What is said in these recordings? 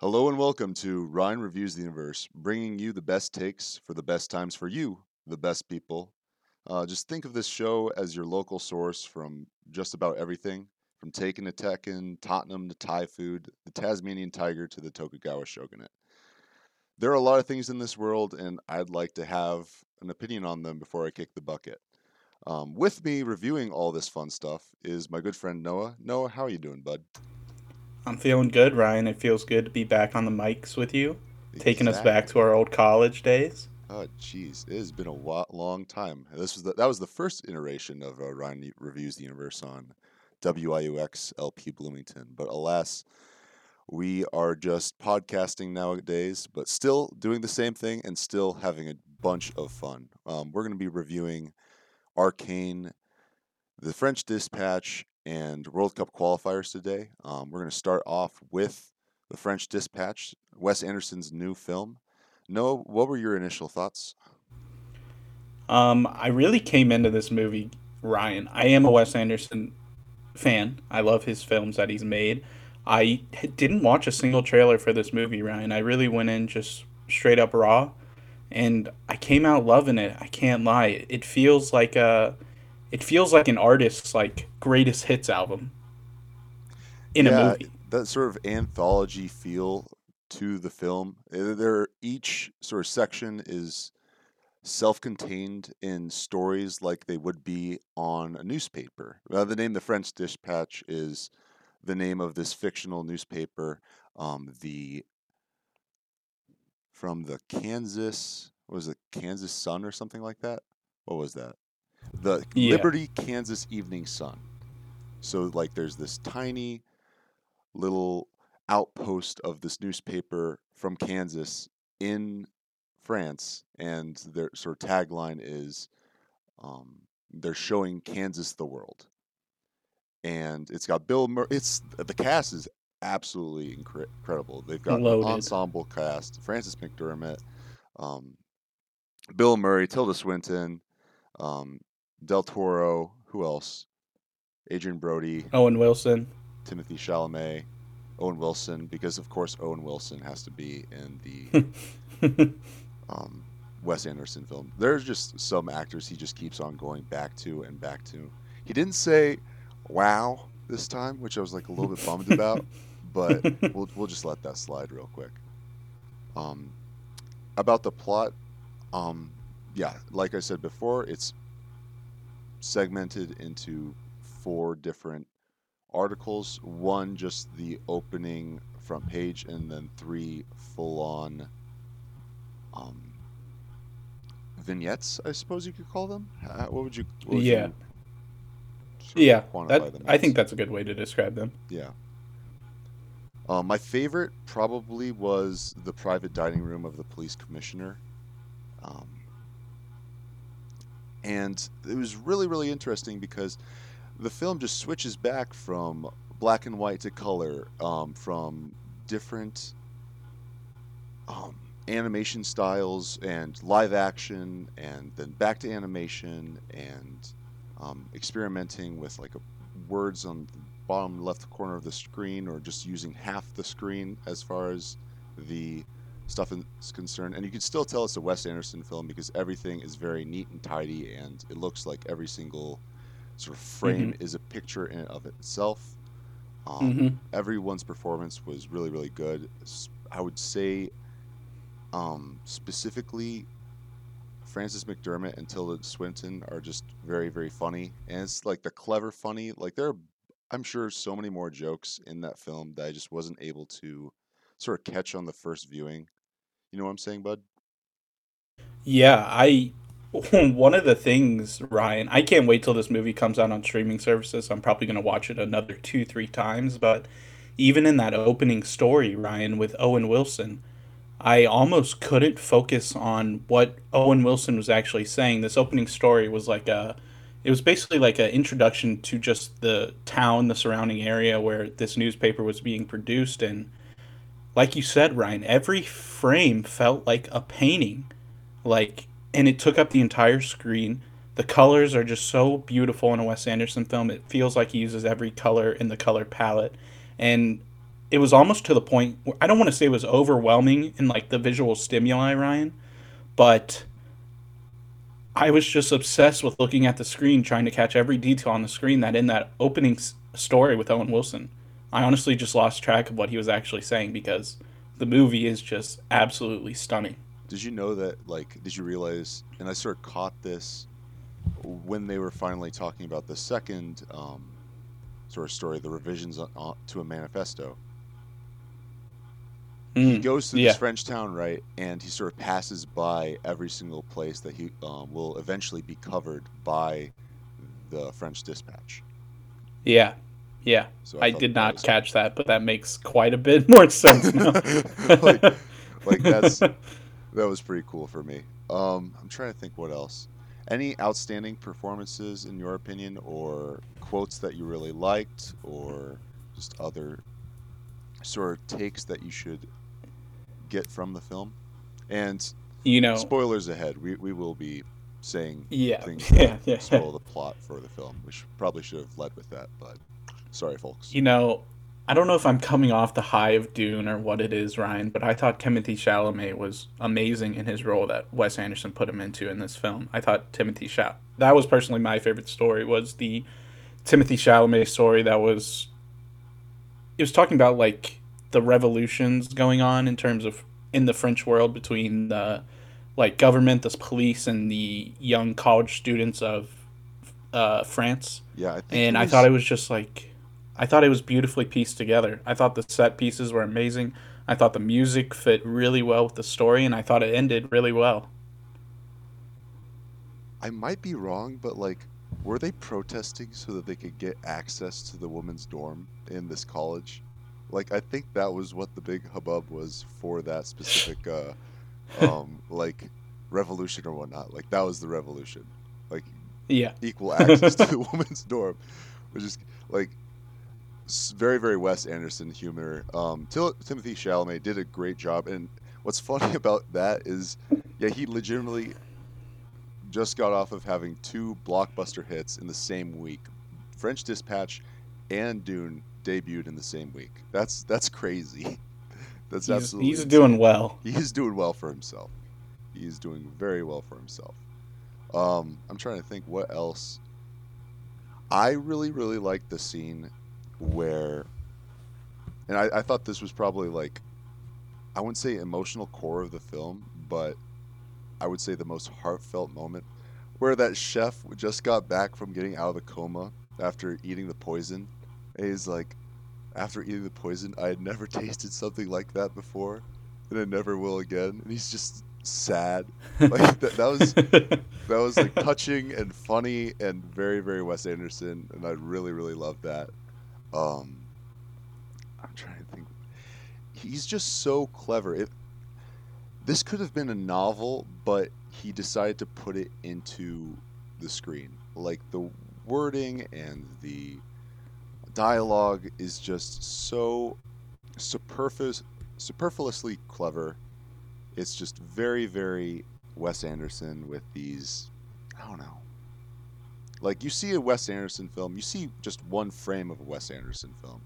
Hello and welcome to Ryan Reviews the Universe, bringing you the best takes for the best times for you, the best people. Just think of this show as your local source from just about everything, from Taken to Tekken, Tottenham to Thai food, the Tasmanian tiger to the Tokugawa shogunate. There are a lot of things in this world, and I'd like to have an opinion on them before I kick the bucket. With me reviewing all this fun stuff is my good friend Noah. Noah, how are you doing, bud? I'm feeling good, Ryan. It feels good to be back on the mics with you, taking us back to our old college days. Oh, jeez. It has been a long time. That was the first iteration of Ryan Reviews the Universe on WIUX LP Bloomington. But alas, we are just podcasting nowadays, but still doing the same thing and still having a bunch of fun. We're going to be reviewing Arcane, The French Dispatch, and World Cup qualifiers today. We're going to start off with The French Dispatch, Wes Anderson's new film. Noah, what were your initial thoughts? I really came into this movie, Ryan. I am a Wes Anderson fan. I love his films that he's made. I didn't watch a single trailer for this movie, Ryan. I really went in just straight up raw, and I came out loving it. I can't lie. It feels like an artist's greatest hits album in a movie. That sort of anthology feel to the film. Each sort of section is self-contained in stories like they would be on a newspaper. The name The French Dispatch is the name of this fictional newspaper from the Kansas, Kansas Sun or something like that? What was that? Liberty, Kansas Evening Sun. So, there's this tiny little outpost of this newspaper from Kansas in France, and their sort of tagline is, they're showing Kansas the world. And it's got Bill Murray. The cast is absolutely incredible. They've got an ensemble cast, Frances McDormand, Bill Murray, Tilda Swinton, Del Toro, who else? Adrian Brody. Owen Wilson. Timothy Chalamet. Owen Wilson, because of course Owen Wilson has to be in the Wes Anderson film. There's just some actors he just keeps on going back to and back to. He didn't say wow this time, which I was a little bit bummed about, but we'll just let that slide real quick. About the plot, yeah, like I said before, it's segmented into four different articles. One, just the opening front page, and then three full-on vignettes, I suppose you could call them. Quantify them? I think that's a good way to describe them. Yeah. My favorite probably was the private dining room of the police commissioner. And it was really, really interesting because the film just switches back from black and white to color, from different animation styles and live action, and then back to animation, and experimenting with words on the bottom left corner of the screen, or just using half the screen as far as the stuff is concerned. And you can still tell it's a Wes Anderson film because everything is very neat and tidy, and it looks like every single sort of frame is a picture in and of itself. Everyone's performance was really, really good. I would say specifically Frances McDormand and Tilda Swinton are just very, very funny, and it's the clever funny. There are, I'm sure, so many more jokes in that film that I just wasn't able to sort of catch on the first viewing. You know what I'm saying, bud? Yeah, one of the things, Ryan, I can't wait till this movie comes out on streaming services. I'm probably going to watch it another 2-3 times, but even in that opening story, Ryan, with Owen Wilson, I almost couldn't focus on what Owen Wilson was actually saying. This opening story was basically an introduction to just the town, the surrounding area where this newspaper was being produced, and like you said, Ryan, every frame felt like a painting, and it took up the entire screen. The colors are just so beautiful in a Wes Anderson film. It feels like he uses every color in the color palette, and it was almost to the point where I don't want to say it was overwhelming in like the visual stimuli, Ryan, but I was just obsessed with looking at the screen, trying to catch every detail on the screen that in that opening story with Owen Wilson. I honestly just lost track of what he was actually saying because the movie is just absolutely stunning. Did you know that, like, did you realize, and I sort of caught this when they were finally talking about the second sort of story, the revisions to a manifesto. He goes to this French town, right, and he sort of passes by every single place that he will eventually be covered by the French Dispatch. Yeah. Yeah, so I did not catch that, but that makes quite a bit more sense now. like that was pretty cool for me. I'm trying to think what else. Any outstanding performances in your opinion, or quotes that you really liked, or just other sort of takes that you should get from the film? And you know, spoilers ahead. We will be saying things that spoil the plot for the film, which probably should have led with that, but. Sorry, folks. You know, I don't know if I'm coming off the high of Dune or what it is, Ryan, but I thought Timothy Chalamet was amazing in his role that Wes Anderson put him into in this film. I thought that was personally my favorite story, was the Timothy Chalamet story that was... It was talking about, like, the revolutions going on in terms of... in the French world between the, like, government, the police, and the young college students of France. Yeah, I thought it was just, like... I thought it was beautifully pieced together. I thought the set pieces were amazing. I thought the music fit really well with the story, and I thought it ended really well. I might be wrong, but, like, were they protesting so that they could get access to the women's dorm in this college? Like, I think that was what the big hubbub was for that specific, like, revolution or whatnot. Like, that was the revolution. Like, equal access to the women's dorm, which is, like... very, very Wes Anderson humor. Timothy Chalamet did a great job, and what's funny about that is, he legitimately just got off of having two blockbuster hits in the same week. French Dispatch and Dune debuted in the same week. That's crazy. He's absolutely insane. Doing well. He's doing well for himself. He's doing very well for himself. I'm trying to think what else. I really, really like the scene where, and I thought this was probably, like, I wouldn't say emotional core of the film, but I would say the most heartfelt moment, where that chef just got back from getting out of the coma after eating the poison. And he's like, after eating the poison, I had never tasted something like that before, and I never will again. And he's just sad. Like, that was like touching and funny and very, very Wes Anderson, and I really, really loved that. I'm trying to think. He's just so clever. This could have been a novel, but he decided to put it into the screen. Like, the wording and the dialogue is just so superfluously clever. It's just very, very Wes Anderson with these, I don't know. Like, you see a Wes Anderson film, you see just one frame of a Wes Anderson film,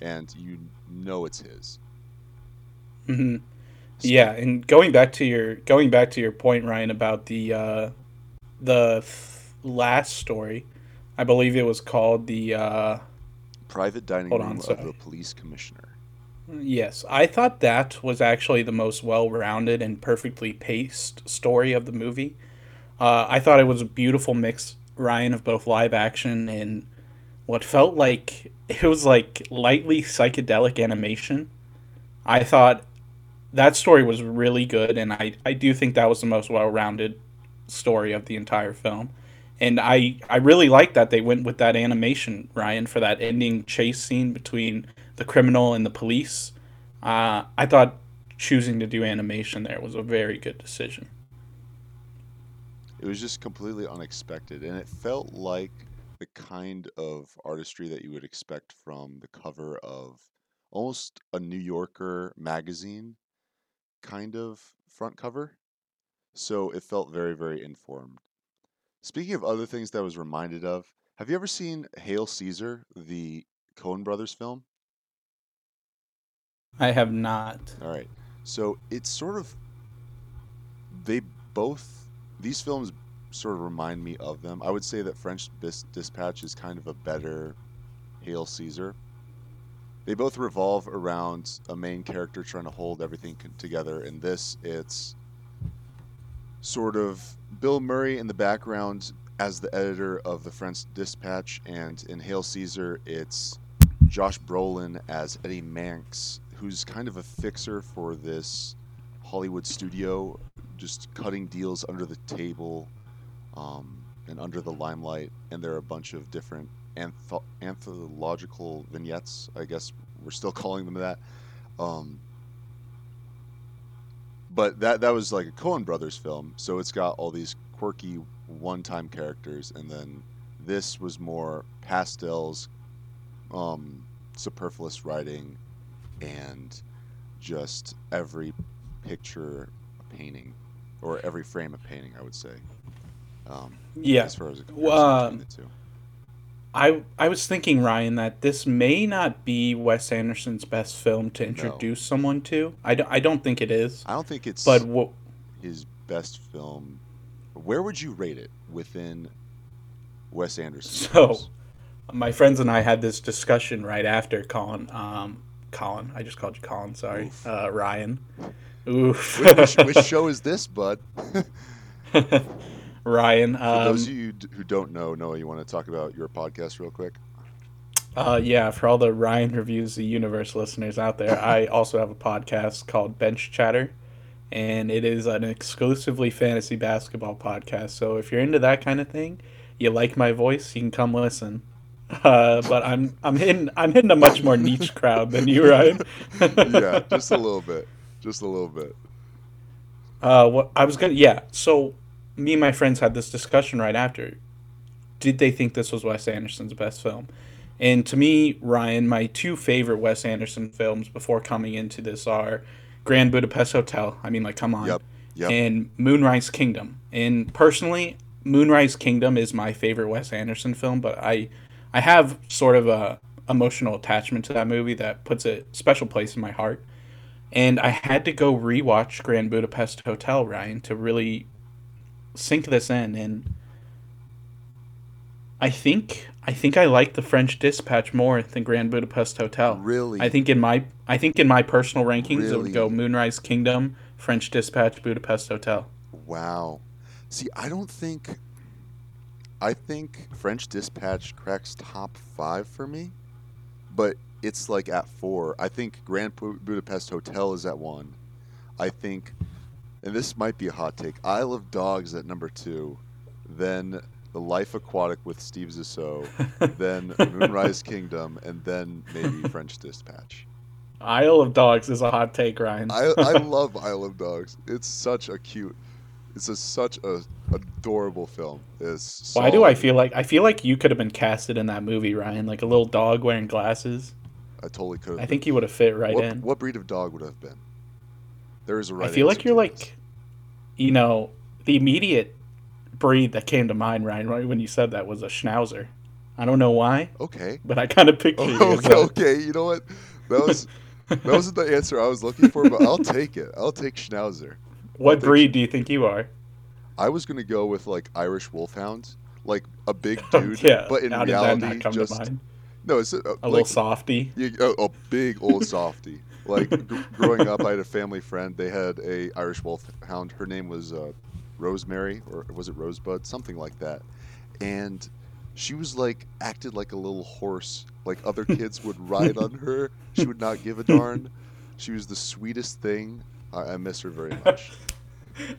and you know it's his. Mm-hmm. So. Yeah, and going back to your point, Ryan, about the last story, I believe it was called the Private Dining Room of the Police Commissioner. Yes, I thought that was actually the most well-rounded and perfectly paced story of the movie. I thought it was a beautiful mix, Ryan, of both live action and what felt like it was like lightly psychedelic animation. I thought that story was really good, and I do think that was the most well-rounded story of the entire film. And I really liked that they went with that animation, Ryan, for that ending chase scene between the criminal and the police. I thought choosing to do animation there was a very good decision. It was just completely unexpected, and it felt like the kind of artistry that you would expect from the cover of almost a New Yorker magazine kind of front cover. So it felt very, very informed. Speaking of other things that I was reminded of, have you ever seen Hail Caesar, the Coen Brothers film? I have not. All right. So it's sort of, they both, these films sort of remind me of them. I would say that French Dispatch is kind of a better Hail Caesar. They both revolve around a main character trying to hold everything together. In this, it's sort of Bill Murray in the background as the editor of the French Dispatch, and in Hail Caesar, it's Josh Brolin as Eddie Manx, who's kind of a fixer for this Hollywood studio, just cutting deals under the table and under the limelight. And there are a bunch of different anthological vignettes, I guess we're still calling them that. But that was like a Coen Brothers film, so it's got all these quirky one-time characters, and then this was more pastels, superfluous writing, and just every picture a painting, or every frame a painting, I would say. Yeah. As far as a comparison between the two. I was thinking, Ryan, that this may not be Wes Anderson's best film to introduce someone to. I don't think it is. I don't think it's his best film. Where would you rate it within Wes Anderson? So, my friends and I had this discussion right after Colin, I just called you Colin, sorry. Oof. Ryan. Oof. Which show is this, bud? Ryan. For those of you who don't know, Noah, you want to talk about your podcast real quick? Yeah, for all the Ryan Reviews the Universe listeners out there, I also have a podcast called Bench Chatter, and it is an exclusively fantasy basketball podcast. So if you're into that kind of thing, you like my voice, you can come listen. But I'm hitting a much more niche crowd than you, Ryan. Yeah, just a little bit. So me and my friends had this discussion right after. Did they think this was Wes Anderson's best film? And to me, Ryan, my two favorite Wes Anderson films before coming into this are Grand Budapest Hotel. I mean, like, come on. Yep. And Moonrise Kingdom. And personally, Moonrise Kingdom is my favorite Wes Anderson film, but I have sort of a emotional attachment to that movie that puts a special place in my heart. And I had to go rewatch Grand Budapest Hotel, Ryan, to really sink this in, and I think I like the French Dispatch more than Grand Budapest Hotel. Really? I think in my personal rankings, really? It would go Moonrise Kingdom, French Dispatch, Budapest Hotel. Wow. See, I think French Dispatch cracks top 5 for me, but it's like at 4. I think Grand Budapest Hotel is at 1. I think, and this might be a hot take, Isle of Dogs at number 2, then The Life Aquatic with Steve Zissou, then Moonrise Kingdom, and then maybe French Dispatch. Isle of Dogs is a hot take, Ryan. I love Isle of Dogs. It's such a cute, such a adorable film. Why do I feel like you could have been casted in that movie, Ryan, like a little dog wearing glasses? I totally could have. I think you would have fit in. What breed of dog would have been? There is a right. I feel like you're like, you know, the immediate breed that came to mind, Ryan, right when you said that, was a Schnauzer. I don't know why. Okay. But I kind of pictured you. Okay. You know what? That wasn't the answer I was looking for, but I'll take it. I'll take Schnauzer. What breed do you think you are? I was gonna go with like Irish Wolfhound, like a big dude, yeah, but in reality, just no. It's a like, little softy. A big old softy. Like growing up, I had a family friend. They had a Irish Wolfhound. Her name was Rosemary, or was it Rosebud? Something like that. And she was like acted like a little horse. Like other kids would ride on her. She would not give a darn. She was the sweetest thing. I miss her very much.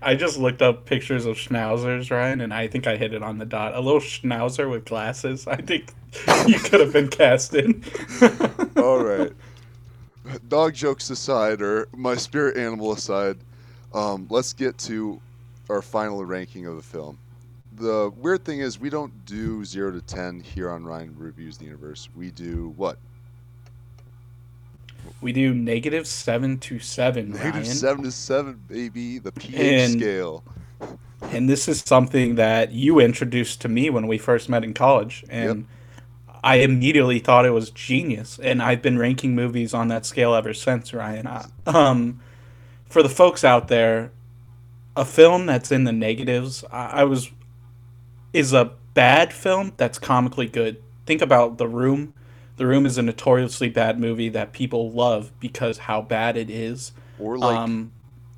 I just looked up pictures of Schnauzers, Ryan, and I think I hit it on the dot. A little Schnauzer with glasses. I think you could have been casted. All right. Dog jokes aside, or my spirit animal aside, let's get to our final ranking of the film. The weird thing is we don't do 0 to 10 here on Ryan Reviews the Universe. We do what? We do -7 to 7, Ryan. -7 to 7, baby. The pH scale. And this is something that you introduced to me when we first met in college. And I immediately thought it was genius, and I've been ranking movies on that scale ever since, Ryan. For the folks out there, a film that's in the negatives is a bad film that's comically good. Think about The Room. The Room is a notoriously bad movie that people love because how bad it is. Or like,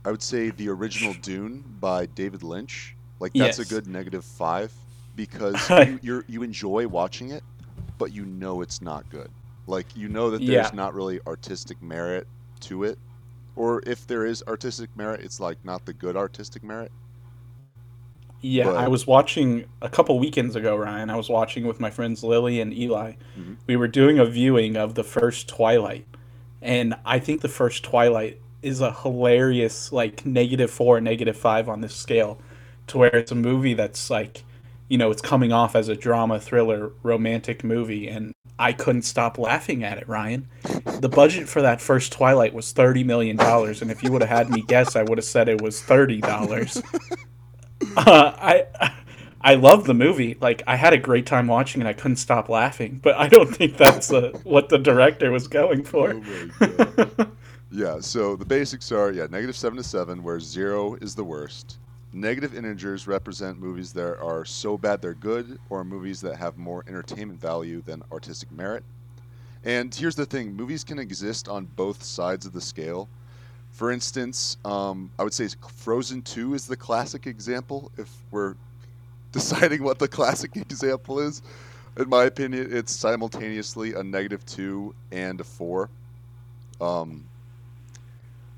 I would say the original Dune by David Lynch. Like that's a good -5 because you enjoy watching it, but you know it's not good. Like you know that there's not really artistic merit to it, or if there is artistic merit, it's like not the good artistic merit. Yeah, but... I was watching a couple weekends ago, Ryan. I was watching with my friends Lily and Eli. Mm-hmm. We were doing a viewing of the first Twilight, and I think the first Twilight is a hilarious like -4, -5 on this scale, to where it's a movie that's like, you know, it's coming off as a drama, thriller, romantic movie, and I couldn't stop laughing at it, Ryan. The budget for that first Twilight was $30 million, and if you would have had me guess, I would have said it was $30. I love the movie. Like, I had a great time watching it. I couldn't stop laughing, but I don't think that's what the director was going for. Oh my God. Yeah, so the basics are, -7 to 7, where 0 is the worst. Negative integers represent movies that are so bad they're good, or movies that have more entertainment value than artistic merit. And here's the thing, movies can exist on both sides of the scale. For instance, I would say Frozen 2 is the classic example, if we're deciding what the classic example is. In my opinion, it's simultaneously a -2 and a 4.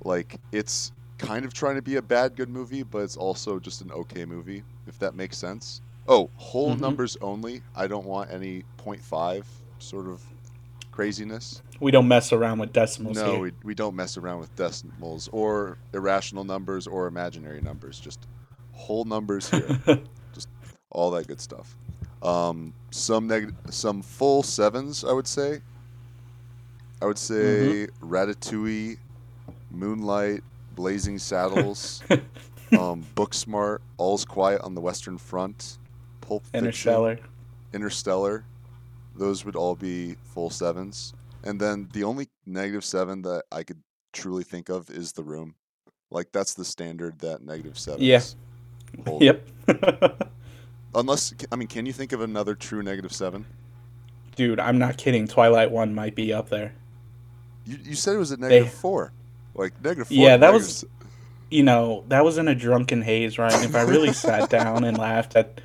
Like, it's kind of trying to be a bad good movie, but it's also just an okay movie, if that makes sense. Oh, whole numbers only. I don't want any 0.5 sort of craziness. We don't mess around with decimals. No, here. We don't mess around with decimals or irrational numbers or imaginary numbers. Just whole numbers here. Just all that good stuff. Some full 7s, I would say. Ratatouille, Moonlight, Blazing Saddles, Booksmart, All's Quiet on the Western Front, Pulp Fiction, Interstellar. Those would all be full 7s. And then the only -7 that I could truly think of is The Room. Like, that's the standard that -7s. Yeah. Hold. Yep. Unless, I mean, can you think of another true -7? Dude, I'm not kidding. Twilight 1 might be up there. You said it was at -4. Like -4. Yeah, that was, you know, that was in a drunken haze, Ryan. If I really sat down and laughed at,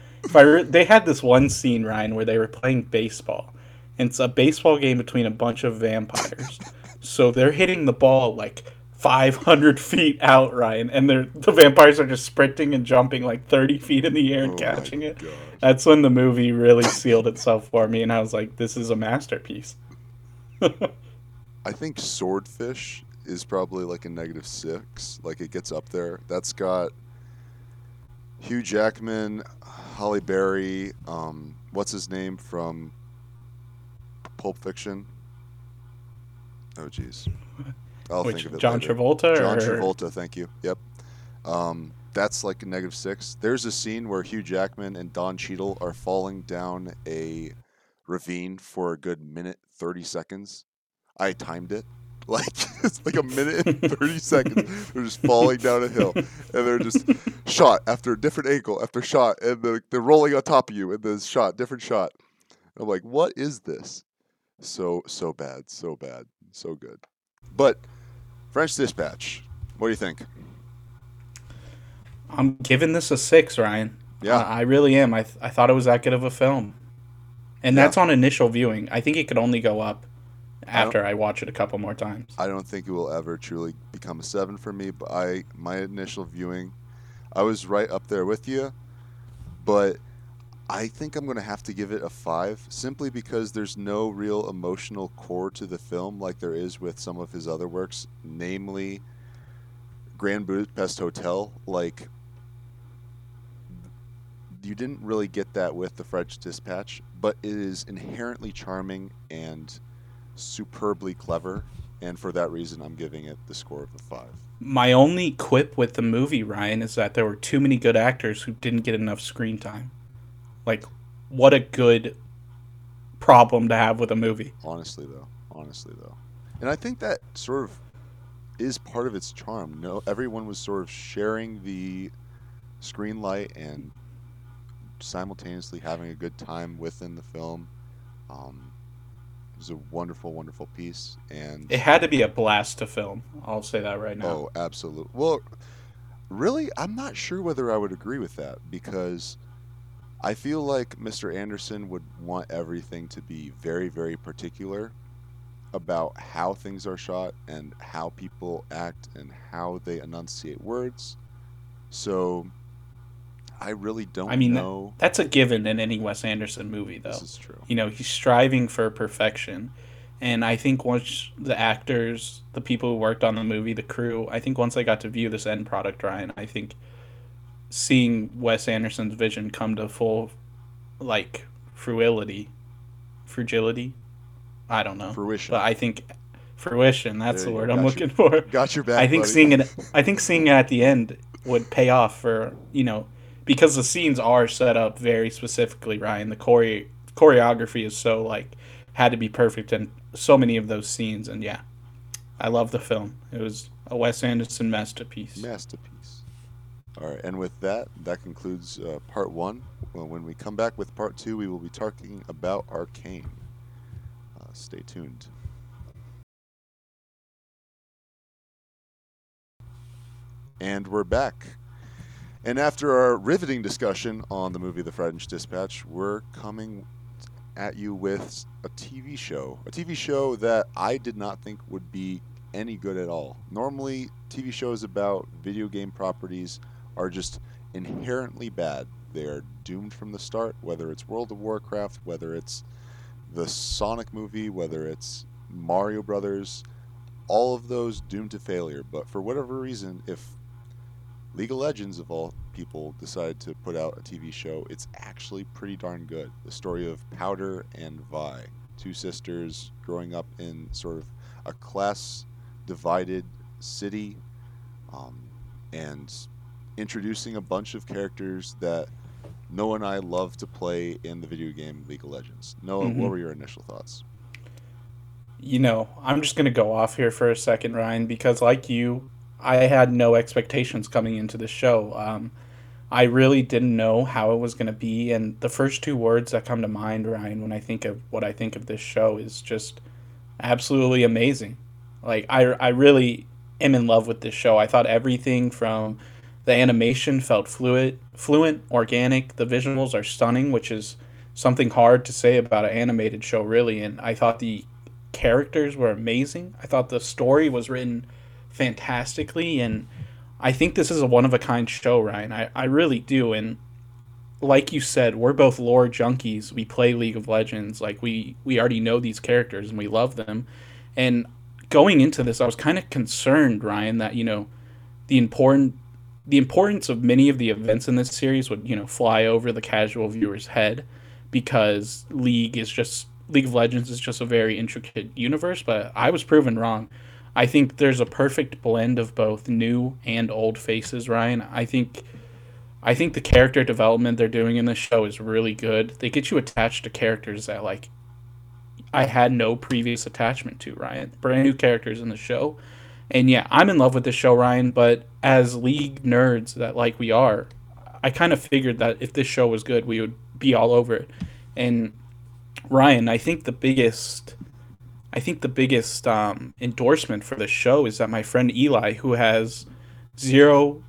they had this one scene, Ryan, where they were playing baseball, and it's a baseball game between a bunch of vampires. So they're hitting the ball like 500 feet out, Ryan, and the vampires are just sprinting and jumping like 30 feet in the air and catching it. Gosh. That's when the movie really sealed itself for me, and I was like, this is a masterpiece. I think Swordfish is probably like a -6. Like, it gets up there. That's got Hugh Jackman, Halle Berry, what's his name from Pulp Fiction? Oh, geez. Think of it John later. Travolta? John Travolta, thank you. Yep. That's like a -6. There's a scene where Hugh Jackman and Don Cheadle are falling down a ravine for a good minute, 30 seconds. I timed it. Like, it's like a minute and 30 seconds. They're just falling down a hill, and they're just shot after a different angle, after shot, and they're rolling on top of you, and then shot, different shot. I'm like, what is this? So bad, so good. But French Dispatch, what do you think? I'm giving this a 6, Ryan. Yeah, I really am. I thought it was that good of a film, and that's on initial viewing. I think it could only go up after I watch it a couple more times. I don't think it will ever truly become a 7 for me, but my initial viewing, I was right up there with you, but I think I'm going to have to give it a 5, simply because there's no real emotional core to the film like there is with some of his other works, namely Grand Budapest Hotel. Like, you didn't really get that with The French Dispatch, but it is inherently charming and superbly clever, and for that reason I'm giving it the score of a 5. My only quip with the movie, Ryan, is that there were too many good actors who didn't get enough screen time. Like, what a good problem to have with a movie. Honestly, though. And I think that sort of is part of its charm. No, everyone was sort of sharing the screen light and simultaneously having a good time within the film. It was a wonderful, wonderful piece. And it had to be a blast to film. I'll say that right now. Oh, absolutely. Well, really, I'm not sure whether I would agree with that, because I feel like Mr. Anderson would want everything to be very, very particular about how things are shot and how people act and how they enunciate words. So I really don't know. I mean, that's a given in any Wes Anderson movie, though. This is true. You know, he's striving for perfection. And I think once the actors, the people who worked on the movie, the crew, I think once they got to view this end product, Ryan, I think seeing Wes Anderson's vision come to full, like, frugility? I don't know. Fruition. But I think fruition, that's the word I'm looking for. Got your back, buddy. I think seeing it at the end would pay off for, you know, because the scenes are set up very specifically, Ryan. The choreography is so, like, had to be perfect in so many of those scenes. And, yeah, I love the film. It was a Wes Anderson masterpiece. All right, and with that concludes part one. Well, when we come back with part two, we will be talking about Arcane. Stay tuned. And we're back. And after our riveting discussion on the movie The French Dispatch, we're coming at you with a TV show that I did not think would be any good at all. Normally, TV shows about video game properties are just inherently bad. They're doomed from the start, whether it's World of Warcraft, whether it's the Sonic movie, whether it's Mario Brothers, all of those doomed to failure. But for whatever reason, if League of Legends, of all people, decided to put out a TV show, it's actually pretty darn good. The story of Powder and Vi, two sisters growing up in sort of a class-divided city, and introducing a bunch of characters that Noah and I love to play in the video game League of Legends. Noah, what were your initial thoughts? You know, I'm just going to go off here for a second, Ryan, because like you, I had no expectations coming into the show. I really didn't know how it was going to be. And the first two words that come to mind, Ryan, when I think of what I think of this show is just absolutely amazing. Like, I really am in love with this show. I thought everything from the animation felt fluent, organic. The visuals are stunning, which is something hard to say about an animated show, really. And I thought the characters were amazing. I thought the story was written fantastically, and I think this is a one-of-a-kind show, Ryan. I really do. And like you said, we're both lore junkies. We play League of Legends. Like, we already know these characters, and we love them. And going into this, I was kind of concerned, Ryan, that, you know, the importance of many of the events in this series would, you know, fly over the casual viewer's head, because League of Legends is just a very intricate universe. But I was proven wrong. I think there's a perfect blend of both new and old faces, Ryan. I think the character development they're doing in this show is really good. They get you attached to characters that, like, I had no previous attachment to, Ryan. Brand new characters in the show. And yeah, I'm in love with this show, Ryan, but as League nerds that, like, we are, I kind of figured that if this show was good, we would be all over it. And Ryan, I think the biggest endorsement for the show is that my friend Eli, who has zero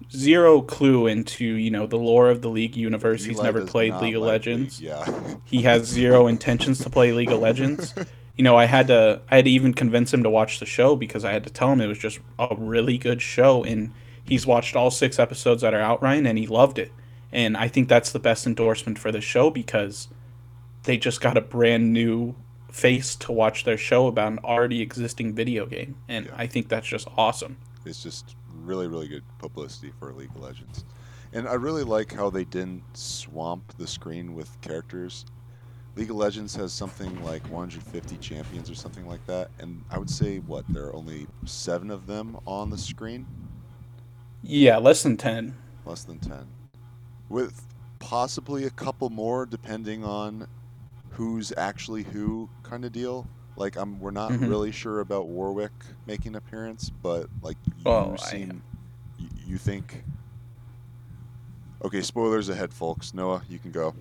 clue into, you know, the lore of the League universe, Eli, he's never played League of Legends. Yeah. He has zero intentions to play League of Legends. You know, I had to even convince him to watch the show, because I had to tell him it was just a really good show, and he's watched all 6 episodes that are out, Ryan, and he loved it. And I think that's the best endorsement for the show, because they just got a brand new face to watch their show about an already existing video game, and I think that's just awesome. It's just really, really good publicity for League of Legends. And I really like how they didn't swamp the screen with characters. League of Legends has something like 150 champions or something like that, and I would say, what, there are only 7 of them on the screen? Yeah, less than 10, with possibly a couple more depending on who's actually who kind of deal. Like, we're not really sure about Warwick making an appearance, but like you think. Okay, spoilers ahead, folks. Noah, you can go.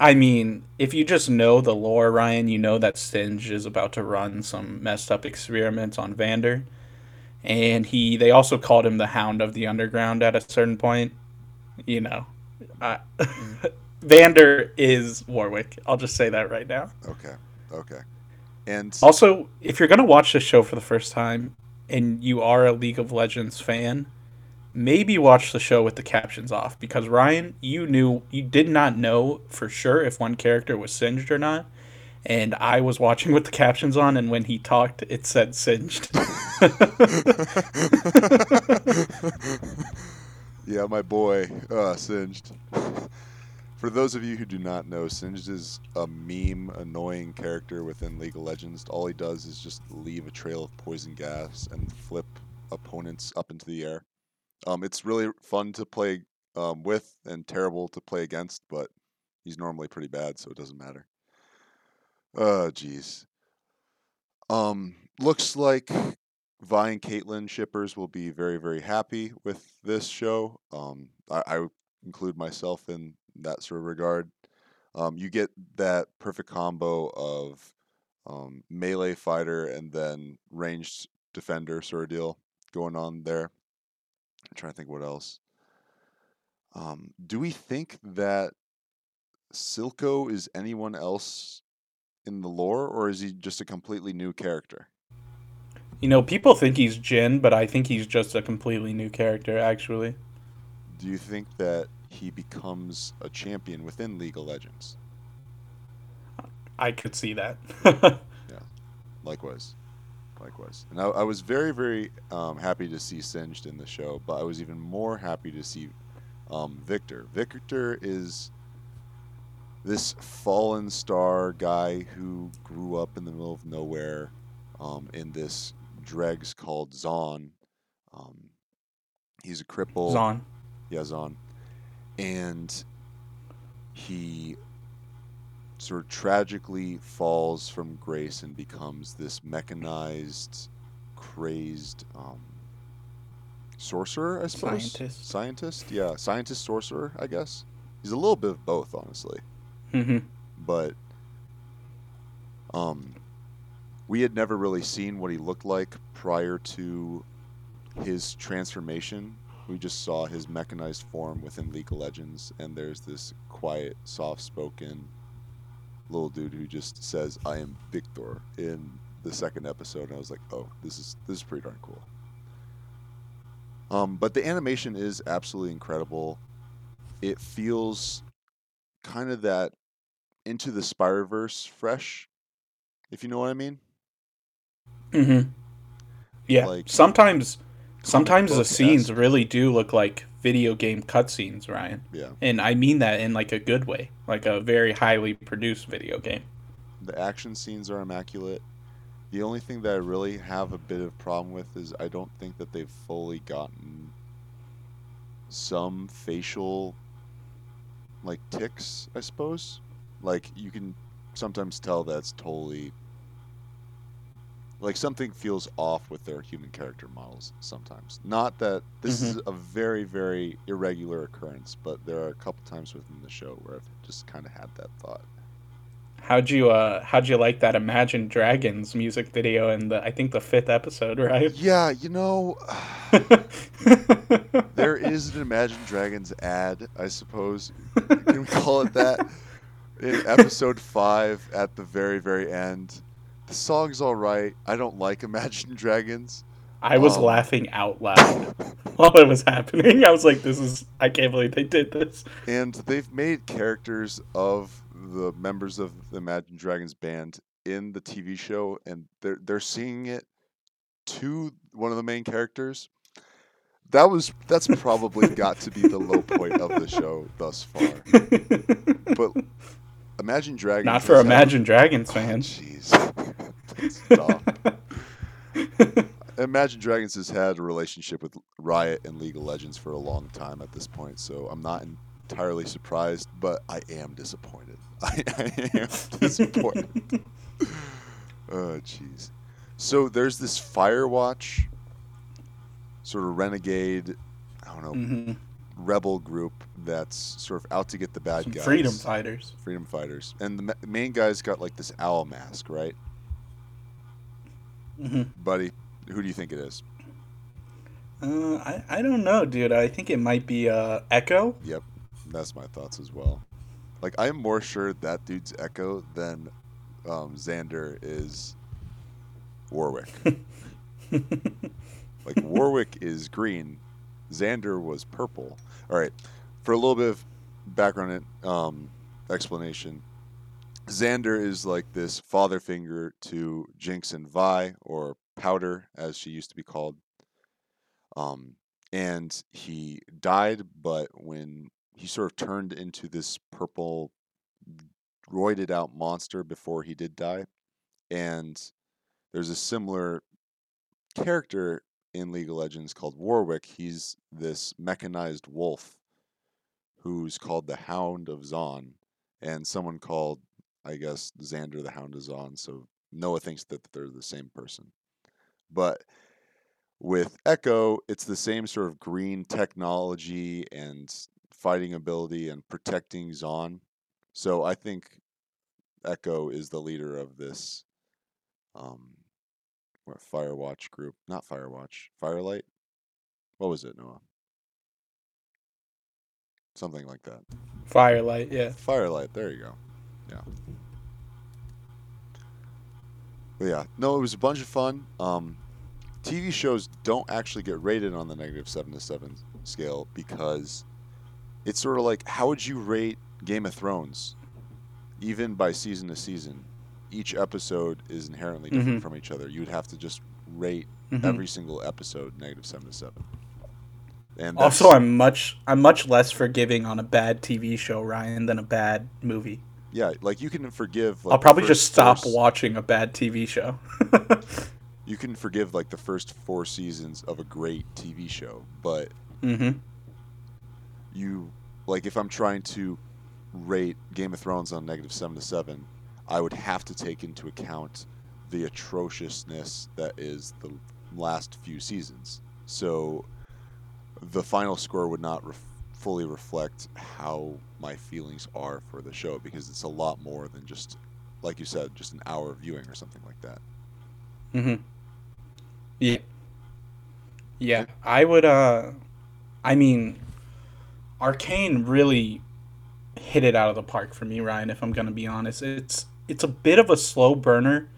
I mean, if you just know the lore, Ryan, you know that Singed is about to run some messed up experiments on Vander. And they also called him the Hound of the Underground at a certain point. You know. Vander is Warwick. I'll just say that right now. Okay. And also, if you're going to watch this show for the first time and you are a League of Legends fan, maybe watch the show with the captions off, because Ryan, you did not know for sure if one character was Singed or not, and I was watching with the captions on, and when he talked, it said Singed. Yeah, my boy, Singed. For those of you who do not know, Singed is a meme, annoying character within League of Legends. All he does is just leave a trail of poison gas and flip opponents up into the air. It's really fun to play with and terrible to play against, but he's normally pretty bad, so it doesn't matter. Oh, jeez. Looks like Vi and Caitlyn shippers will be very, very happy with this show. I include myself in that sort of regard. You get that perfect combo of melee fighter and then ranged defender sort of deal going on there. I'm trying to think what else. Do we think that Silco is anyone else in the lore, or is he just a completely new character? You know, people think he's Jin, but I think he's just a completely new character, actually. Do you think that he becomes a champion within League of Legends? I could see that. Yeah, likewise. And I was very, very happy to see Singed in the show, but I was even more happy to see Victor. Victor is this fallen star guy who grew up in the middle of nowhere in this dregs called Zaun. He's a cripple. Zaun. Yeah, Zaun. And he sort of tragically falls from grace and becomes this mechanized, crazed sorcerer, I suppose? Scientist, sorcerer, I guess. He's a little bit of both, honestly. But we had never really seen what he looked like prior to his transformation. We just saw his mechanized form within League of Legends, and there's this quiet, soft-spoken little dude who just says, "I am Victor," in the second episode, and I was like, "Oh, this is pretty darn cool." But the animation is absolutely incredible. It feels kind of that Into the Spider-Verse fresh, if you know what I mean. Yeah. Like, sometimes the scenes really do look like video game cutscenes, Ryan. Yeah. And I mean that in like a good way, like a very highly produced video game. The action scenes are immaculate. The only thing that I really have a bit of problem with is I don't think that they've fully gotten some facial like tics, I suppose. Like, you can sometimes tell that's totally like something feels off with their human character models sometimes. Not that this is a very, very irregular occurrence, but there are a couple times within the show where I've just kind of had that thought. How'd you like that Imagine Dragons music video in the fifth episode, right? Yeah, you know, there is an Imagine Dragons ad, I suppose. You can call it that. In episode 5 at the very, very end. The song's all right. I don't like Imagine Dragons. I was laughing out loud while it was happening. I was like, I can't believe they did this. And they've made characters of the members of the Imagine Dragons band in the TV show, and they're singing it to one of the main characters. That's probably got to be the low point of the show thus far. But Imagine Dragons. Not for Imagine Dragons fans. Jeez. Stop. Imagine Dragons has had a relationship with Riot and League of Legends for a long time at this point, so I'm not entirely surprised, but I am disappointed. I am disappointed. Oh, jeez. So there's this Firewatch sort of renegade, I don't know, rebel group that's sort of out to get the bad guys. Freedom fighters. And the main guy's got like this owl mask, right? Buddy, who do you think it is? I don't know, dude. I think it might be Echo. Yep, that's my thoughts as well. Like, I'm more sure that dude's Echo than Xander is Warwick. Like, Warwick is green. Xander was purple. All right, for a little bit of background and explanation, Xander is like this father figure to Jinx and Vi, or Powder, as she used to be called. And he died, but when he sort of turned into this purple, roided out monster before he did die. And there's a similar character in League of Legends called Warwick. He's this mechanized wolf who's called the Hound of Zaun. And someone called, I guess, Xander the Hound of Zaun. So Noah thinks that they're the same person. But with Echo, it's the same sort of green technology and fighting ability and protecting Zaun. So I think Echo is the leader of this Firewatch group. Not Firewatch. Firelight? What was it, Noah? Something like that. Firelight, yeah. Firelight, there you go. Yeah. But yeah, no, it was a bunch of fun. TV shows don't actually get rated on the negative 7 to 7 scale because it's sort of like, how would you rate Game of Thrones? Even by season to season, each episode is inherently different from each other. You'd have to just rate every single episode negative 7 to 7. And also, I'm much less forgiving on a bad TV show, Ryan, than a bad movie. Yeah, like you can forgive. Like, I'll probably just stop watching a bad TV show. You can forgive like the first 4 seasons of a great TV show, but you like if I'm trying to rate Game of Thrones on negative 7 to 7, I would have to take into account the atrociousness that is the last few seasons. So the final score would not fully reflect how my feelings are for the show because it's a lot more than just, like you said, just an hour of viewing or something like that. Yeah, I would, I mean, Arcane really hit it out of the park for me, Ryan, if I'm going to be honest. It's a bit of a slow burner.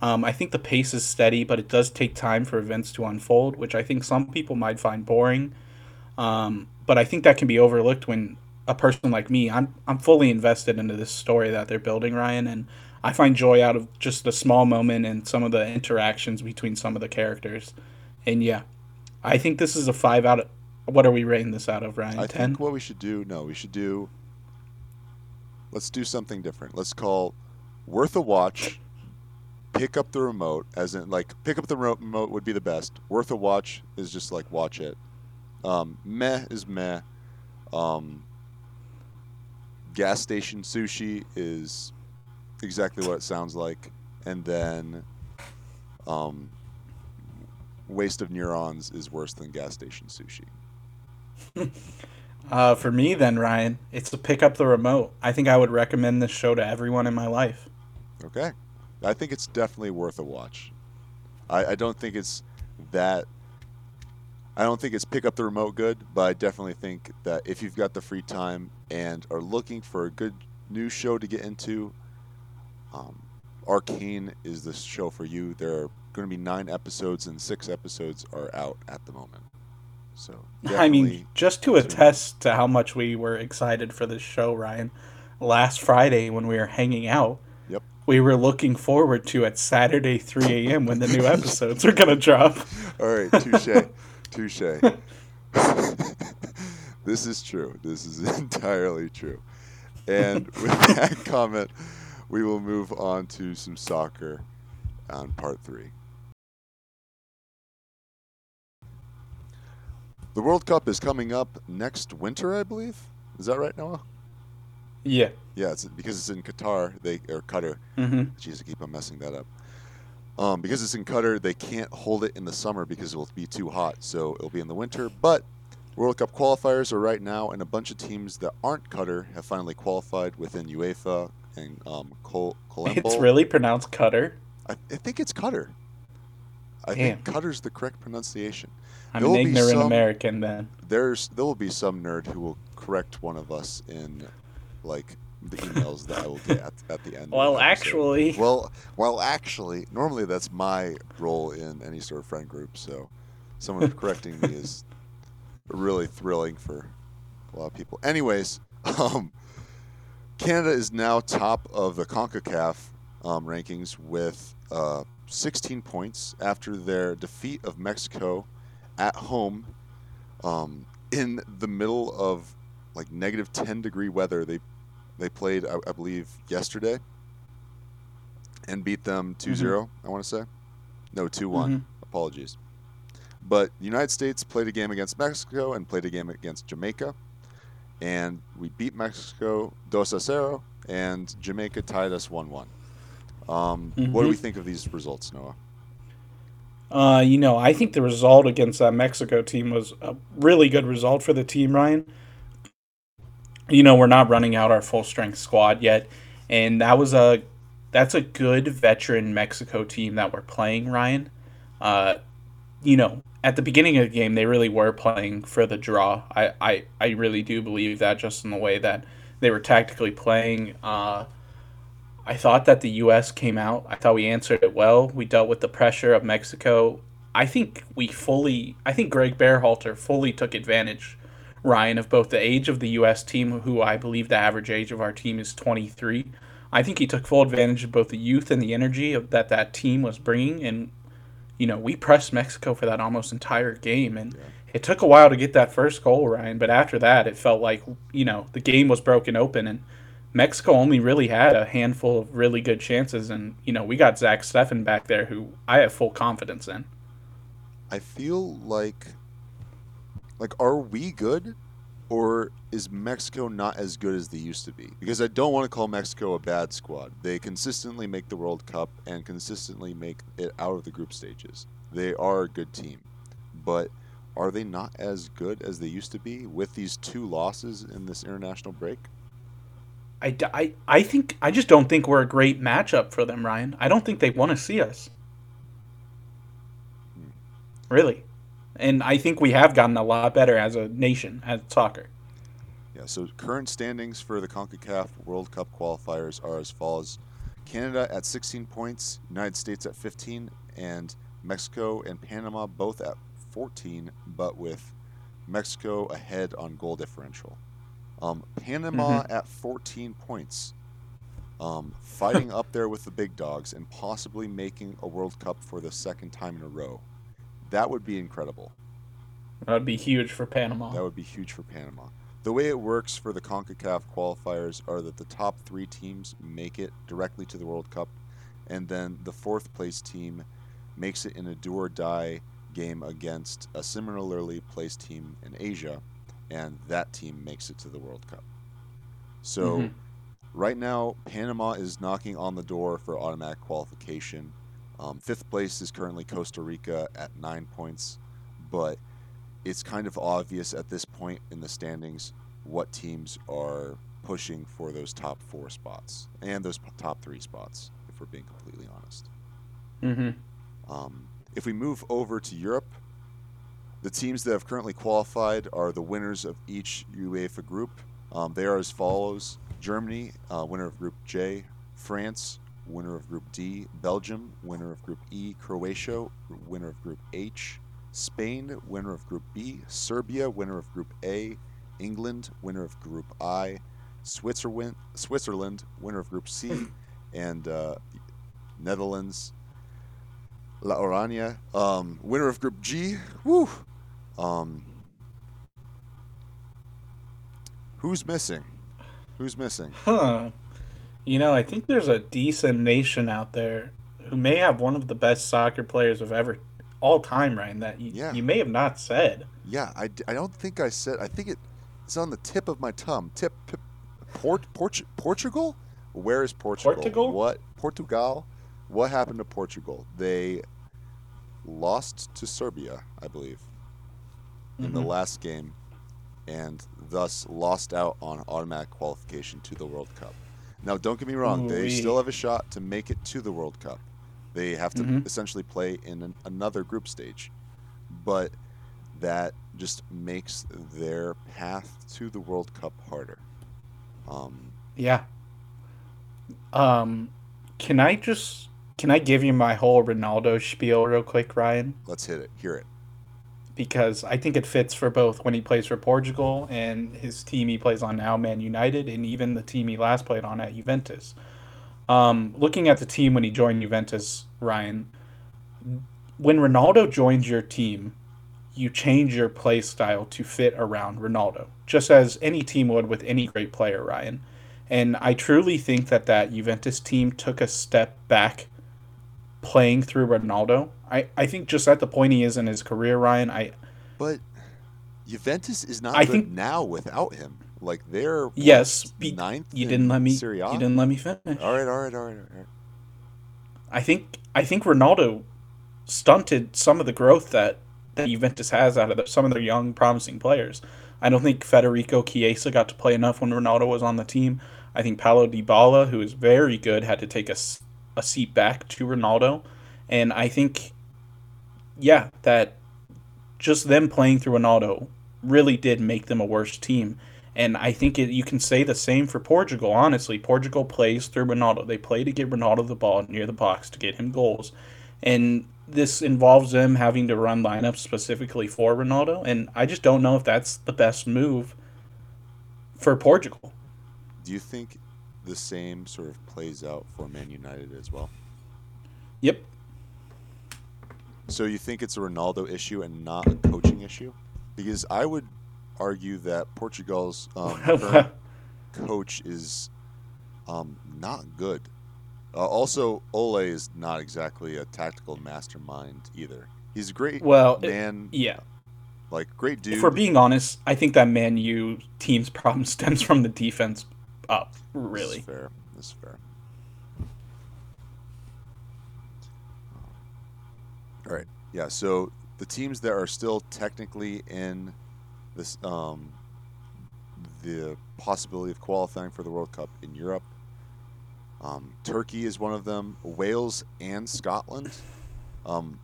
I think the pace is steady, but it does take time for events to unfold, which I think some people might find boring. But I think that can be overlooked when a person like me, I'm fully invested into this story that they're building, Ryan, and I find joy out of just the small moment and some of the interactions between some of the characters. And yeah, I think this is a 5 out of... What are we rating this out of, Ryan? 10? I think what we should do... No, we should do... Let's do something different. Let's call Worth a Watch, Pick Up the Remote, as in, like, Pick Up the Remote would be the best. Worth a Watch is just, like, watch it. Meh is meh. Gas Station Sushi is... exactly what it sounds like, and then Waste of Neurons is worse than Gas Station Sushi. For me then, Ryan, it's to Pick Up the Remote. I think I would recommend this show to everyone in my life. Okay. I think it's definitely worth a watch. I don't think it's that... I don't think it's Pick Up the Remote good, but I definitely think that if you've got the free time and are looking for a good new show to get into, Arcane is the show for you. There are going to be 9 episodes, and 6 episodes are out at the moment. So I mean, just to attest to how much we were excited for this show, Ryan, last Friday when we were hanging out, we were looking forward to at Saturday 3 a.m. when the new episodes are going to drop. All right, touche. This is true. This is entirely true. And with that comment... we will move on to some soccer on part 3. The World Cup is coming up next winter, I believe. Is that right, Noah? Yeah. Yeah, it's because it's in Qatar, or Qatar. Mm-hmm. Jeez, I keep on messing that up. Because it's in Qatar, they can't hold it in the summer because it will be too hot. So it'll be in the winter. But World Cup qualifiers are right now, and a bunch of teams that aren't Qatar have finally qualified within UEFA and Colombo. It's really pronounced Qatar? I think it's Qatar. I think Qattar's the correct pronunciation. I'm an ignorant American, then. There will be some nerd who will correct one of us in, like, the emails that I will get at the end. Well, actually, normally that's my role in any sort of friend group, so someone correcting me is really thrilling for a lot of people. Anyways, Canada is now top of the CONCACAF rankings with 16 points after their defeat of Mexico at home in the middle of, like, negative 10-degree weather. They played, I believe, yesterday and beat them 2-0, mm-hmm. I want to say. No, 2-1. Mm-hmm. Apologies. But the United States played a game against Mexico and played a game against Jamaica. And we beat Mexico 2-0, and Jamaica tied us 1-1. Mm-hmm. What do we think of these results, Noah? I think the result against that Mexico team was a really good result for the team, Ryan. We're not running out our full-strength squad yet, and that's a good veteran Mexico team that we're playing, Ryan. At the beginning of the game, they really were playing for the draw. I really do believe that, just in the way that they were tactically playing. I thought that the U.S. came out. I thought we answered it well. We dealt with the pressure of Mexico. I think Greg Berhalter fully took advantage, Ryan, of both the age of the U.S. team, who I believe the average age of our team is 23. I think he took full advantage of both the youth and the energy that team was bringing. And, we pressed Mexico for that almost entire game. And it took a while to get that first goal, Ryan. But after that, it felt like, the game was broken open. And Mexico only really had a handful of really good chances. And, we got Zach Steffen back there, who I have full confidence in. I feel like, are we good, or is Mexico not as good as they used to be? Because I don't want to call Mexico a bad squad. They consistently make the World Cup and consistently make it out of the group stages. They are a good team. But are they not as good as they used to be with these two losses in this international break? I just don't think we're a great matchup for them, Ryan. I don't think they want to see us. Really. And I think we have gotten a lot better as a nation at soccer. Yeah, so current standings for the CONCACAF World Cup qualifiers are as follows. Canada at 16 points, United States at 15, and Mexico and Panama both at 14, but with Mexico ahead on goal differential. Panama at 14 points, fighting up there with the big dogs and possibly making a World Cup for the second time in a row. That would be incredible. That would be huge for Panama. The way it works for the CONCACAF qualifiers are that the top three teams make it directly to the World Cup, and then the fourth-place team makes it in a do-or-die game against a similarly placed team in Asia, and that team makes it to the World Cup. So right now, Panama is knocking on the door for automatic qualification. Fifth place is currently Costa Rica at 9 points, but it's kind of obvious at this point in the standings what teams are pushing for those top four spots and those top three spots, if we're being completely honest. Mm-hmm. If we move over to Europe, the teams that have currently qualified are the winners of each UEFA group. They are as follows: Germany, winner of Group J, France, winner of Group D, Belgium, winner of Group E, Croatia, winner of Group H, Spain, winner of Group B, Serbia, winner of Group A, England, winner of Group I, Switzerland, winner of Group C, and Netherlands, La Orania, winner of Group G. Woo! Who's missing? Huh. I think there's a decent nation out there who may have one of the best soccer players of ever all time, Ryan, that you may have not said. Yeah, I don't think I said. I think it's on the tip of my tongue. Portugal? Where is Portugal? Portugal? What happened to Portugal? They lost to Serbia, I believe, in the last game, and thus lost out on automatic qualification to the World Cup. Now, don't get me wrong. They still have a shot to make it to the World Cup. They have to essentially play in another group stage. But that just makes their path to the World Cup harder. Can I give you my whole Ronaldo spiel real quick, Ryan? Let's hit it. Hear it. Because I think it fits for both when he plays for Portugal and his team he plays on now, Man United, and even the team he last played on at Juventus. Looking at the team when he joined Juventus, Ryan, when Ronaldo joins your team, you change your play style to fit around Ronaldo, just as any team would with any great player, Ryan. And I truly think that Juventus team took a step back playing through Ronaldo. I think just at the point he is in his career, Ryan, But Juventus is not good now without him. Like, they're ninth. You didn't let me finish. All right. I think Ronaldo stunted some of the growth that Juventus has out of some of their young, promising players. I don't think Federico Chiesa got to play enough when Ronaldo was on the team. I think Paulo Dybala, who is very good, had to take a seat back to Ronaldo. And I think, that just them playing through Ronaldo really did make them a worse team. And I think you can say the same for Portugal, honestly. Portugal plays through Ronaldo. They play to get Ronaldo the ball near the box to get him goals. And this involves them having to run lineups specifically for Ronaldo. And I just don't know if that's the best move for Portugal. Do you think the same sort of plays out for Man United as well? Yep. So you think it's a Ronaldo issue and not a coaching issue? Because I would argue that Portugal's current coach is not good. Also, Ole is not exactly a tactical mastermind either. He's a great man. Great dude. For being honest, I think that Man U team's problem stems from the defense up, really. That's fair. All right. Yeah, so the teams that are still technically in this the possibility of qualifying for the World Cup in Europe. Turkey is one of them. Wales and Scotland.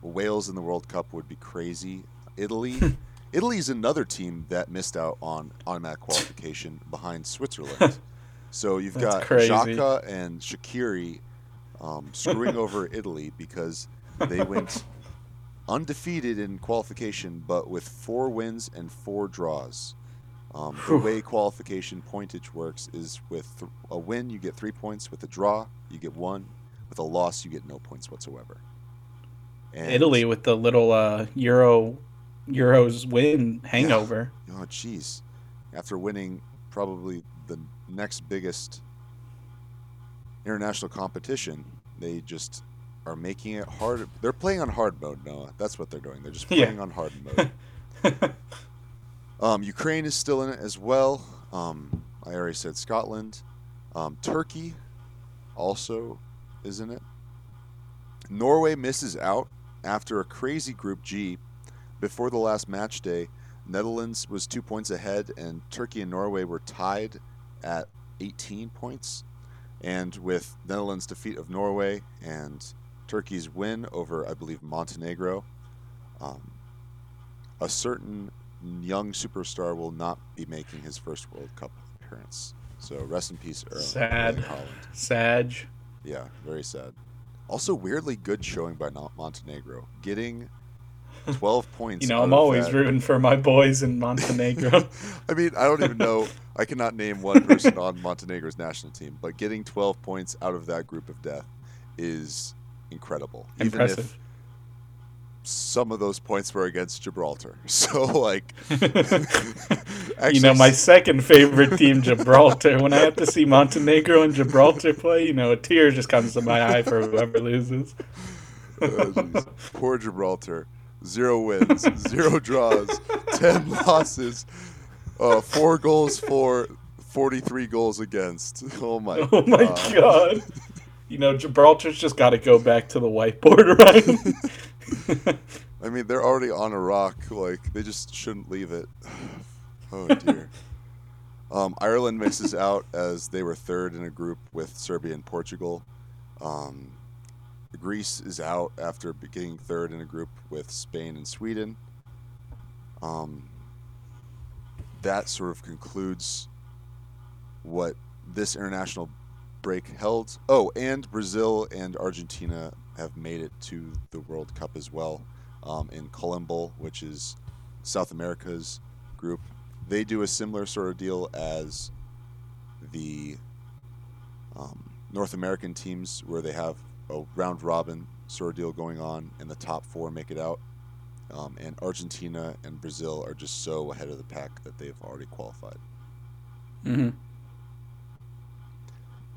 Wales in the World Cup would be crazy. Italy is another team that missed out on automatic qualification behind Switzerland. So you've got Xhaka and Shaqiri screwing over Italy because they went undefeated in qualification, but with 4 wins and 4 draws. The way qualification pointage works is with a win, you get 3 points. With a draw, you get 1. With a loss, you get no points whatsoever. And Italy with the little Euros win hangover. Yeah. Oh, jeez. After winning probably the next biggest international competition, they just are making it hard. They're playing on hard mode, Noah. That's what they're doing. They're just playing on hard mode. Ukraine is still in it as well. I already said Scotland. Turkey also is in it. Norway misses out after a crazy Group G. Before the last match day, Netherlands was 2 points ahead, and Turkey and Norway were tied at 18 points. And with Netherlands' defeat of Norway and Turkey's win over, I believe, Montenegro, a certain young superstar will not be making his first World Cup appearance. So rest in peace, Erling Haaland. Sad. Yeah, very sad. Also, weirdly good showing by Montenegro, getting 12 points. I'm always rooting for my boys in Montenegro. I mean, I don't even know. I cannot name one person on Montenegro's national team, but getting 12 points out of that group of death is incredible. Impressive. Even if some of those points were against Gibraltar. So, my second favorite team, Gibraltar. When I have to see Montenegro and Gibraltar play, a tear just comes to my eye for whoever loses. Poor Gibraltar. 0 wins, 0 draws, 10 losses, 4 goals for 43 goals against. Oh my god. You know, Gibraltar's just got to go back to the whiteboard, right? I mean, they're already on a rock. Like, they just shouldn't leave it. Oh, dear. Ireland misses out as they were third in a group with Serbia and Portugal. Greece is out after being third in a group with Spain and Sweden. That sort of concludes what this international break held. Oh, and Brazil and Argentina have made it to the World Cup as well, in Colombo, which is South America's group. They do a similar sort of deal as the North American teams, where they have a round robin sort of deal going on, and the top four make it out. And Argentina and Brazil are just so ahead of the pack that they've already qualified. Mm-hmm.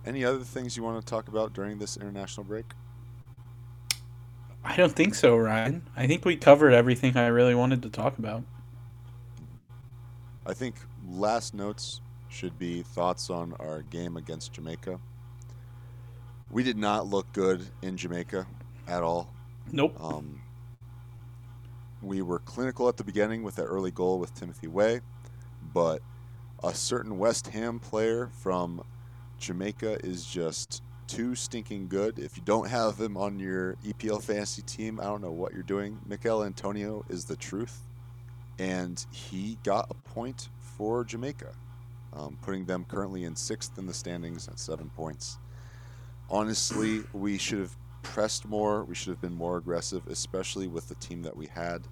Any other things you want to talk about during this international break? I don't think so, Ryan. I think we covered everything I really wanted to talk about. I think last notes should be thoughts on our game against Jamaica. We did not look good in Jamaica at all. Nope. We were clinical at the beginning with that early goal with Timothy Way, but a certain West Ham player from Jamaica is just too stinking good. If you don't have him on your EPL fantasy team, I don't know what you're doing. Mikel Antonio is the truth, and he got a point for Jamaica, putting them currently in 6th in the standings at 7 points. Honestly, we should have pressed more. We should have been more aggressive, especially with the team that we had.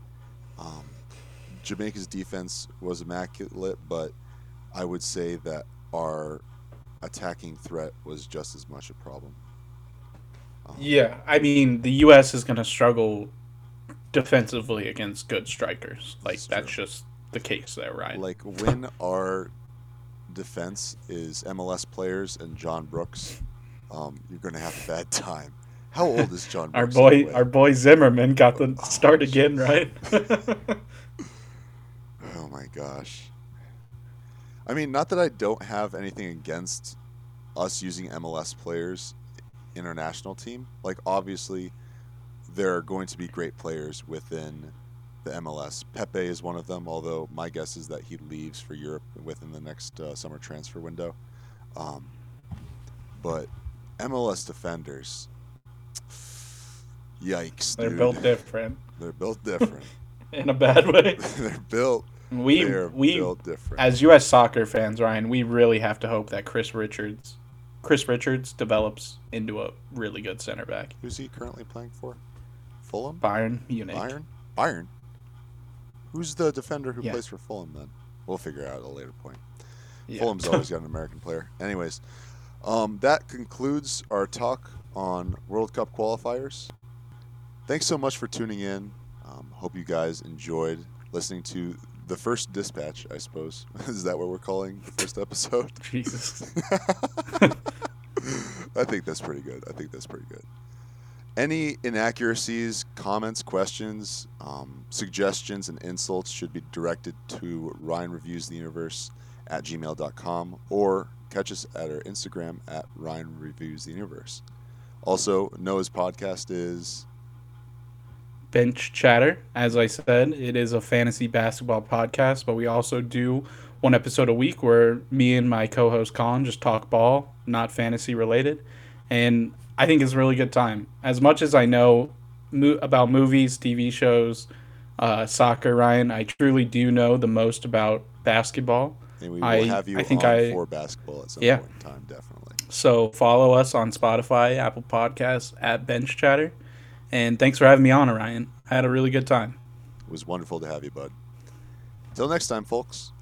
Jamaica's defense was immaculate, but I would say that our attacking threat was just as much a problem. Yeah, I mean, the U.S. is going to struggle defensively against good strikers. Like, that's just the case there, right? Like, when our defense is MLS players and John Brooks, you're going to have a bad time. How old is John Brooks? Our boy Zimmerman got the start again, right? Oh my gosh. I mean, not that I don't have anything against us using MLS players, international team. Like, obviously, there are going to be great players within the MLS. Pepe is one of them, although my guess is that he leaves for Europe within the next summer transfer window. But MLS defenders, yikes, dude. They're built different. They're built different. In a bad way. They're built different. As U.S. soccer fans, Ryan, we really have to hope that Chris Richards develops into a really good center back. Who's he currently playing for? Fulham? Bayern Munich. Bayern? Who's the defender who plays for Fulham then? We'll figure it out at a later point. Yeah. Fulham's always got an American player. Anyways, that concludes our talk on World Cup qualifiers. Thanks so much for tuning in. Hope you guys enjoyed listening to the first dispatch, I suppose. Is that what we're calling the first episode? Jesus. I think that's pretty good. Any inaccuracies, comments, questions, suggestions, and insults should be directed to Ryan Reviews the Universe at gmail.com, or catch us at our Instagram at Ryan Reviews the Universe. Also, Noah's podcast is Bench Chatter. As I said, it is a fantasy basketball podcast, but we also do one episode a week where me and my co-host Colin just talk ball, not fantasy related. And I think it's a really good time. As much as I know about movies, TV shows, soccer, Ryan, I truly do know the most about basketball. And we will have you on for basketball at some point in time, definitely. So follow us on Spotify, Apple Podcasts, at Bench Chatter. And thanks for having me on, Orion. I had a really good time. It was wonderful to have you, bud. Till next time, folks.